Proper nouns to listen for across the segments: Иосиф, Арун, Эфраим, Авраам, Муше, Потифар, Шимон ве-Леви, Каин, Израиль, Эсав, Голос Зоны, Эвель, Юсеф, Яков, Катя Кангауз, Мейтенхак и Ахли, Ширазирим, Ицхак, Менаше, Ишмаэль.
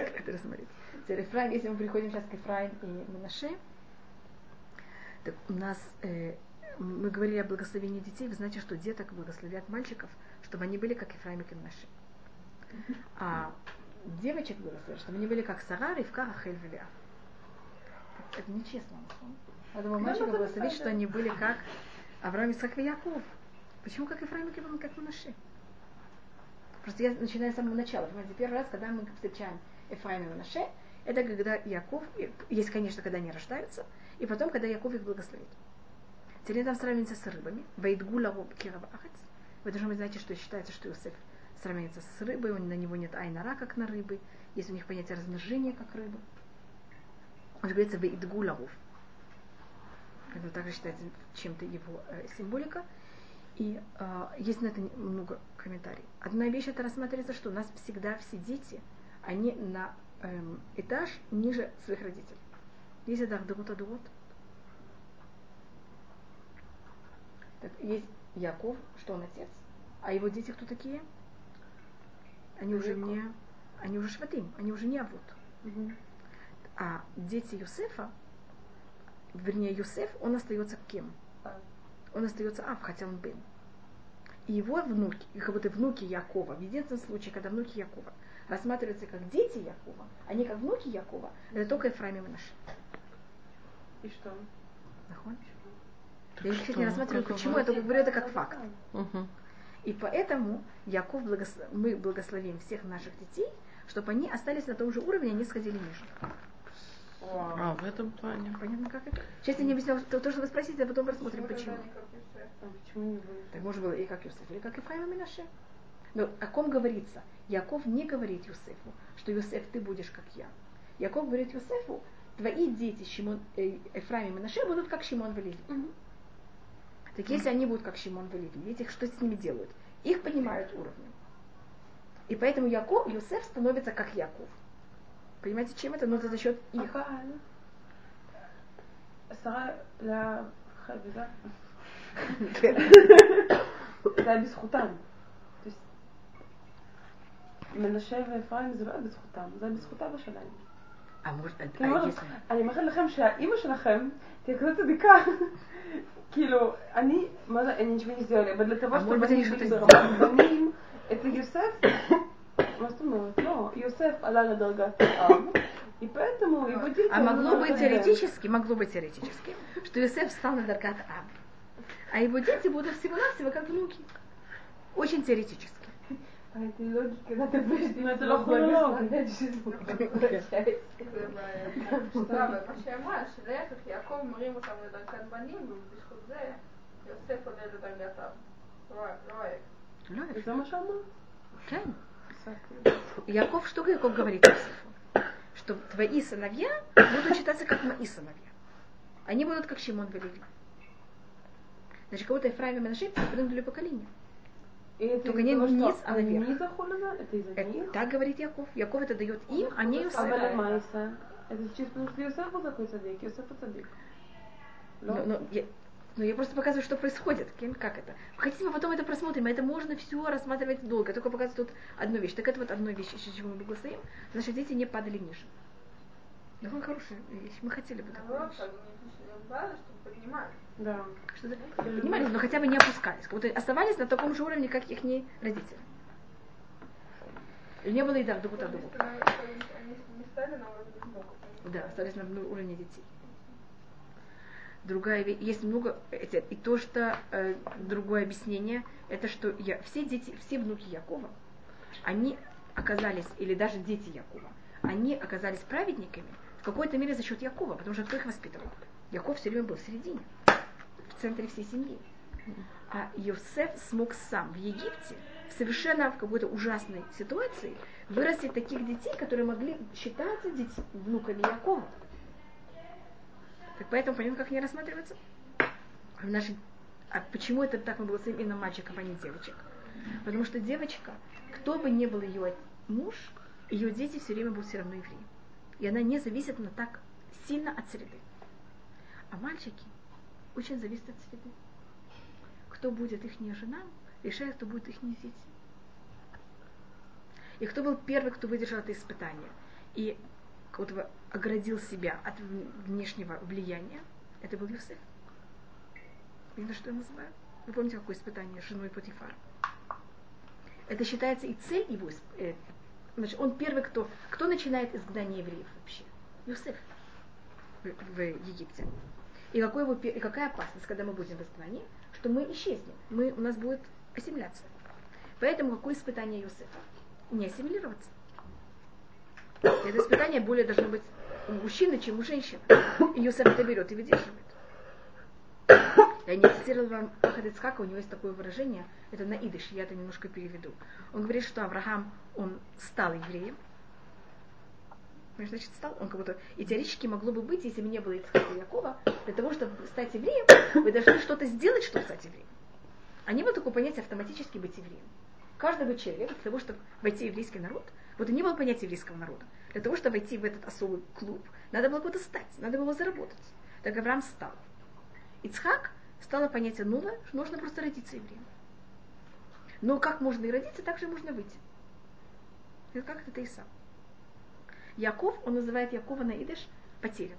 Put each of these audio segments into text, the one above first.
как это рассмотреть. Эфраим, если мы приходим сейчас к Эфраим и Менаше, так у нас мы говорили о благословении детей. Вы знаете, что деток благословят мальчиков, чтобы они были как Эфраим и Менаше. А девочек благословят, чтобы они были как Сара, Ривка, Рахель, Леа. Это нечестно. Надо было мальчикам благословить, что они были как Авраам, Ицхак и Яков. Почему как Эфраим и как Менаше? Просто я начинаю с самого начала. Понимаете, первый раз, когда мы встречаем Эфраим и Менаше, это когда Яков, есть, конечно, когда они рождаются, и потом, когда Яков их благословит. Теперь они там сравниваются с рыбами. Вы должны знать, что считается, что Юсеф сравнивается с рыбой, на него нет айнара, как на рыбы, есть у них понятие размножения, как рыбы. Он же говорится «вейдгуларов». Это также считается чем-то его символика. И есть на это много комментариев. Одна вещь, это рассматривается, что у нас всегда все дети, они на этаж ниже своих родителей. Есть это ахдурут-адурут. Есть Яков, что он отец, а его дети кто такие? Они уже не, они уже шватим, они уже не авут. Угу. А дети Юсефа, вернее Юсеф, он остается кем? Он остается Ав, хотя он бен. И его внуки, как будто внуки Якова, в единственном случае, когда внуки Якова рассматриваются как дети Якова, а не как внуки Якова, это только Эфраим и Менаше. И что? Я их сейчас не рассматриваю, почему, я только говорю это как факт. Угу. И поэтому Яков мы благословим всех наших детей, чтобы они остались на том же уровне, они сходили ниже. А, в этом плане. Понятно, как это? Сейчас я не объясняла то, что вы спросите, а потом рассмотрим, почему. Почему. Так можно было и как Юсеф, или как Эфраим и Менаше. Но о ком говорится? Яков не говорит Юсефу, что Юсеф, ты будешь как я. Яков говорит Юсефу, твои дети, Шимон, Эфраим и Менаше, будут как Шимон ве-Леви. Угу. Так если они будут как Шимон ве-Леви, видите, что с ними делают? Их поднимают уровнем. И поэтому Яков, Юсеф становится как Яков. Понимаете, чем это? Но это за счет их. Это бесхутан. То есть Менаше и Эфраим זה לא בזכותם, זה בזכותם שלהם. אני מאחל לכם שהאימא שלכם תהיה כזאת צדיקה. כאילו, אני, מה זה, אני נשמע ניסיון, אבל לטבע שאתם באים ברמת בנים, אצל יוסף, מה זאת אומרת? לא, יוסף עלה לדרגת העם, и поэтому его дети... А могло быть теоретически, что Юсеф встал на дергат Ам, а его дети будут всего-навсего как внуки. Очень теоретически. А это логика, когда ты будешь делать Яков, что Яков говорит Юсефу? Что твои сыновья будут считаться как мои сыновья. Они будут как Шимон ве-Леви. Значит, кого-то Эфраим и Менаше продвинули поколение. Только не вниз, а наверх. Так говорит Яков. Яков это дает им, а не Юсефу. Это чисто потому, что Юсеф был такой цадик. Юсеф был цадик. Но я просто показываю, что происходит. Как это? Хотите, мы потом это просмотрим. Это можно все рассматривать долго. Только показываю тут одну вещь. Так это вот одна вещь, из чего мы благословим. Наши дети не падали ниже. Такая хорошая вещь. Мы хотели бы такую вещь. Да. Что-то поднимались, но хотя бы не опускались. Как будто оставались на таком же уровне, как их родители. И не было и дагутадугу. Они стали на уровне внуков. Да, остались на уровне детей. Другая вещь, есть много, и то, что другое объяснение, это что все дети, все внуки Якова, они оказались, или даже дети Якова, они оказались праведниками в какой-то мере за счет Якова, потому что кто их воспитывал? Яков все время был в середине, в центре всей семьи. А Йосеф смог сам в Египте, в совершенно в какой-то ужасной ситуации, вырастить таких детей, которые могли считаться внуками Якова. Так поэтому понятно, как они рассматриваются. А почему это так мы благословим именно мальчиков, а не девочек? Потому что девочка, кто бы ни был ее муж, ее дети все время будут все равно евреи. И она не зависит так сильно от среды. А мальчики очень зависят от среды. Кто будет их жена, решает, кто будет их дети. И кто был первый, кто выдержал это испытание. и как будто бы оградил себя от внешнего влияния, это был Юсеф. Видно, что я называю? Вы помните, какое испытание с женой Потифара? Это считается и цель его. Значит, он первый, кто начинает изгнание евреев вообще? Юсеф в Египте. И какая опасность, когда мы будем в изгнании, что мы исчезнем, у нас будет ассимиляция. Поэтому какое испытание Юсефа? Не ассимилироваться. Это испытание более должно быть у мужчины, чем у женщин. И Юсеф это берет и выдерживает. Я не цитировала вам Ахат Ицхака, у него есть такое выражение, это на идиш, я это немножко переведу. Он говорит, что Авраам, он стал евреем. Значит, стал он как будто... И теоретически могло бы быть, если бы не было Ицхака и Якова, для того, чтобы стать евреем, вы должны что-то сделать, чтобы стать евреем. А не было такого понятия автоматически быть евреем. Каждый человек, для того, чтобы войти в еврейский народ, вот и не было понятия еврейского народа. Для того, чтобы войти в этот особый клуб, надо было куда-то стать, надо было заработать. Так Авраам стал. Ицхак стало понятие нула, что нужно просто родиться евреем. Но как можно и родиться, так же можно выйти. Это как это Эсав. Яков, он называет Якова на идиш потерянный.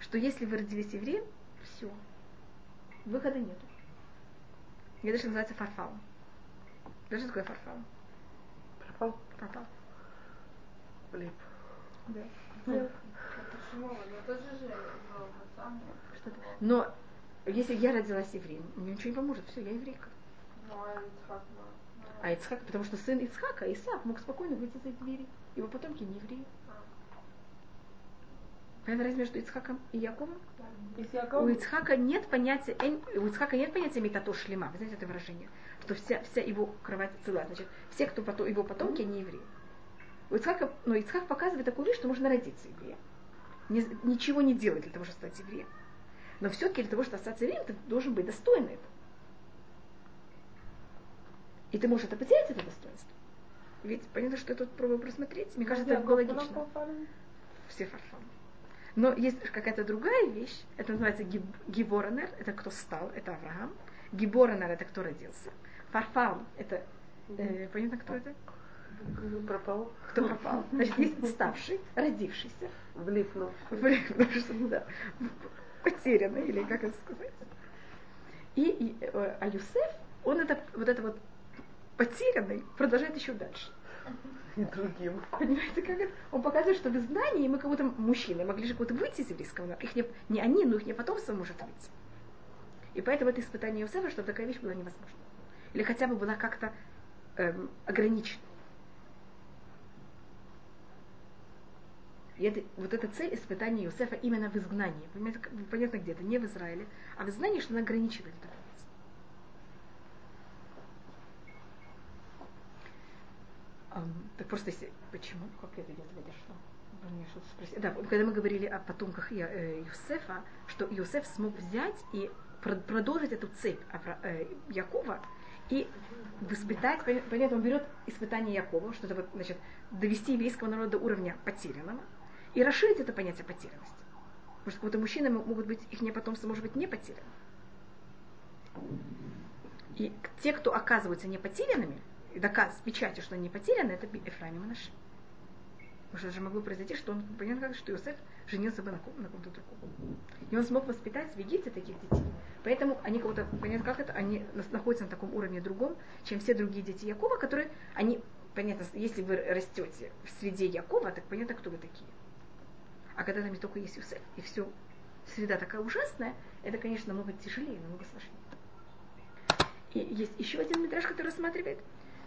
Что если вы родились евреем, все, выхода нету. Это даже называется фарфалом. Даже такое фарфал. Пропал? Пропал. Блин. Да. Но если я родилась евреем, мне ничего не поможет, все, я еврейка. А Ицхак, потому что сын Ицхака, Исав, мог спокойно выйти за двери. Его потомки не евреи. Понятно, разница между Ицхаком и Яковом? У Ицхака нет понятия метато шлема. Вы знаете это выражение? Что вся его кровать цела. Значит, все, кто его потомки, они евреи. У Ицхака, но Ицхак показывает такую вещь, что можно родиться евреем. Ничего не делать для того, чтобы стать евреем. Но все-таки для того, чтобы остаться евреем, ты должен быть достоин этого. И ты можешь это потерять, это достоинство. Ведь понятно, что я тут пробую просмотреть. Мне кажется, это логично. Все фарфаны. Но есть какая-то другая вещь. Это называется гиборонер. Это кто стал, это Авраам. Гиборонер — это кто родился. Фарфан — это... понятно, кто это? Пропал. Кто пропал? Значит, есть ставший, родившийся. Влипнул. Да. Потерянный, или как это сказать. А Юсеф, он это потерянный продолжает еще дальше. И другим. Понимаете, как это? Он показывает, что без знаний мы как будто мужчины могли же как будто выйти из еврейского народа. Их не они, но их не потомство может выйти. И поэтому это испытание Юсефа, чтобы такая вещь была невозможна. Или хотя бы была как-то ограничена. И эта цель испытания Юсефа именно в изгнании. Понятно, где это, не в Израиле, а в изгнании, что она ограничивает это. Так просто если... Почему? Как это я выдержала? Вы мне что-то спросили. Да, вот когда мы говорили о потомках Юсефа, что Юсеф смог взять и продолжить эту цепь Якова и воспитать... Понятно, он берет испытание Якова, что-то вот, значит, довести еврейского народа до уровня потерянного, и расширить это понятие потерянности. Потому что какого-то мужчины могут быть, их потомство может быть не потеряно. И те, кто оказываются не потерянными, и доказ с печатью, что они не потеряны, это Эфраим и Менаше. Потому что даже могло произойти, что он, понятно, что Иосиф женился бы на ком-то другом. И он смог воспитать в Египте таких детей. Поэтому они кого-то, понятно, как это, они находятся на таком уровне другом, чем все другие дети Якова, которые, они, понятно, если вы растете в среде Якова, так понятно, кто вы такие. А когда там только есть Иосиф, и все, среда такая ужасная, это, конечно, намного тяжелее, намного сложнее. И есть еще один мидраш, который рассматривает,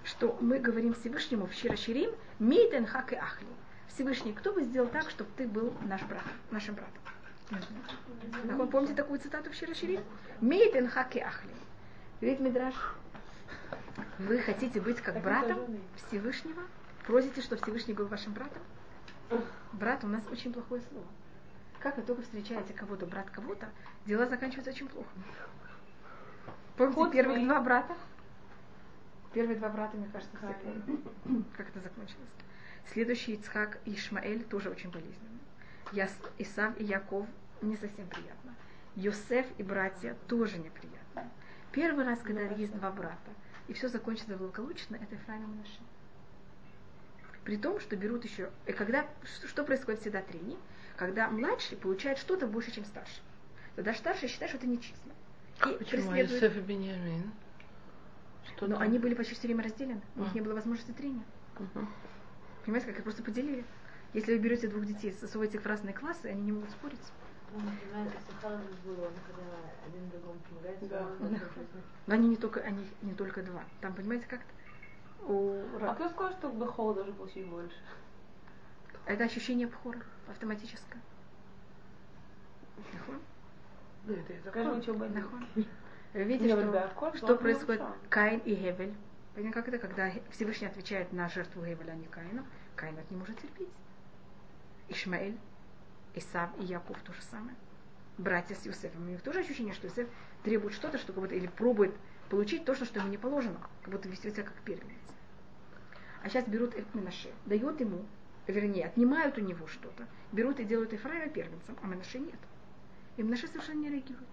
что мы говорим Всевышнему в Ширазирим «Мейтенхак и Ахли». Всевышний, кто бы сделал так, чтобы ты был нашим братом? Так, вы помните такую цитату в Ширазирим? «Мейтенхак и Ахли». Говорит мидраш, вы хотите быть как братом Всевышнего? Просите, чтобы Всевышний был вашим братом? Брат у нас очень плохое слово. Как вы только встречаете кого-то, брат кого-то, дела заканчиваются очень плохо. Помните первых два брата? Первые два брата, мне кажется, все помнят, как это закончилось. Следующий Ицхак и Ишмаэль тоже очень болезненно. Эсав и Яков не совсем приятно. Юсеф и братья тоже неприятно. Первый раз, когда есть два брата, и все закончится благополучно, это Эфраим и Менаше. При том, что берут еще... Когда, что происходит всегда трение? Когда младший получает что-то больше, чем старший. Тогда старший считает, что это нечестно. И почему? Юсеф и Беньямин? Но они были почти все время разделены. У них не было возможности трения. Понимаете, как их просто поделили. Если вы берете двух детей, засовываете их в разные классы, они не могут спорить. Но они не только два. Там, понимаете, как-то... А кто сказал, что Бехол даже получил больше? Это ощущение Бхора автоматическое. Нахон? Да, это видите, что происходит? Каин и Эвель. Понимаете, как это? Когда Всевышний отвечает на жертву Эвеля, а не Каина, Каин это не может терпеть. Ишмаэль, Эсав и Яков то же самое. Братья с Юсефом. У них тоже ощущение, что Юсеф требует что-то, что как будто, или пробует получить то, что ему не положено. Как будто вести себя как первенец. А сейчас берут Менаше, дают ему, вернее, отнимают у него что-то, берут и делают Эфраима первенцем, а Менаше нет. И Менаше совершенно не реагирует.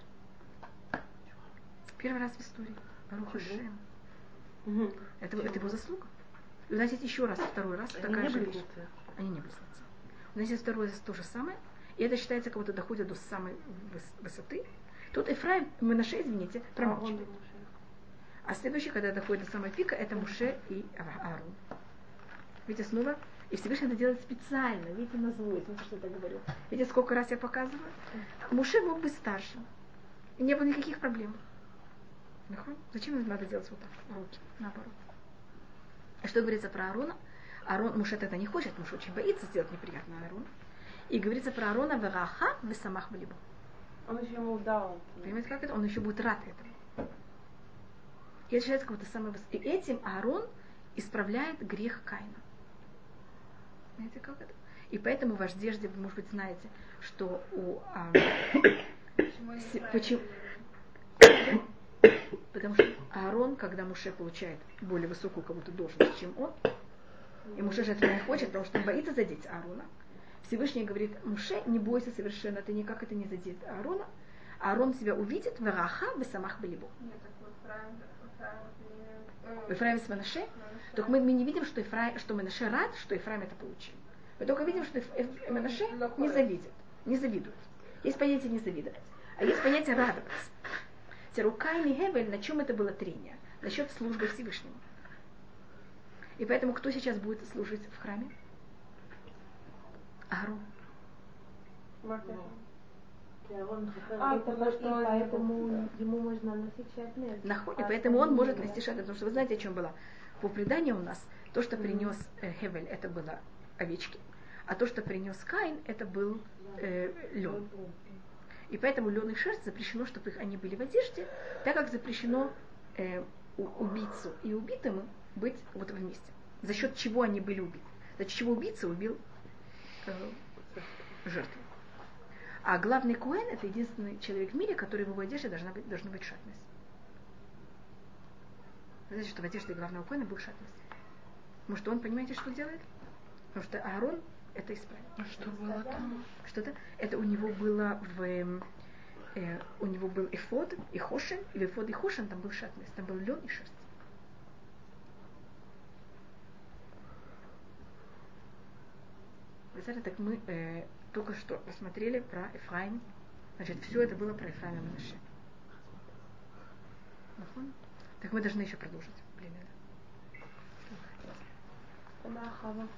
Первый раз в истории. Барух Ашем. Угу. Это его заслуга. И у нас есть еще раз, второй раз. Они такая же вещь. Они не были слепцы. У нас есть второй раз то же самое. И это считается, как будто доходит до самой высоты. Тут Эфраим, Менаше, извините, промолчивает. А следующий, когда доходит до самой пика, это Муше и Арун. Видите, снова... И Всевышний это делает специально. Видите, на зло, смотрите, что я так говорю. Видите, сколько раз я показываю? Муше мог быть старшим. И не было никаких проблем. Зачем надо делать вот так? Руки, наоборот. Что говорится про Аруна? Арон, Муше тогда не хочет, Муше очень боится сделать неприятное Аруну. И говорится про Арона «Вераха весамах блибо». Он еще ему дал. Понимаете, как это? Он еще будет рад этому. И это считается какого-то самого... И этим Арон исправляет грех Каина. Знаете, как это? И поэтому в одежде, вы, может быть, знаете, что у... Почему? Потому что Аарон, когда Муше получает более высокую какую-то должность, чем он, и Муше же этого не хочет, потому что он боится задеть Аарона, Всевышний говорит, Муше, не бойся совершенно, ты никак это не задеть Аарона, Аарон себя увидит в Раха Бесамах Белибо. Эфраим с Менаше, только мы не видим, что Менаше рад, что Эфраим это получил. Мы только видим, что Менаше не завидует. Есть понятие не завидовать, а есть понятие радоваться. Рукаин и Эвель, на чем это было трение? Насчет службы Всевышнему. И поэтому кто сейчас будет служить в храме? Арон. Поэтому ему можно носить шатнет. И поэтому он может носить шатнет. Потому что вы знаете, о чем было? По преданию у нас, то, что принес Эвель, это было овечки. А то, что принес Каин, это был лен. И поэтому лен и шерсть запрещено, чтобы они были в одежде, так как запрещено убийцу и убитому быть вот вместе. За счет чего они были убиты? За счет чего убийца убил жертву. А главный Коэн – это единственный человек в мире, который в его одежде должна быть шатность. Вы знаете, что в одежде главного Коэна был шатность. Потому что он, понимаете, что делает? Потому что Аарон это исправил. А что было там? Что-то. Это у него было у него был эфод и хошин, и в эфод и хошин там был шатность, там был лен и шерсть. Вы знаете, так мы только что посмотрели про Эфраим. Значит, все это было про Эфраима Менаше. Так мы должны еще продолжить. Блин, да.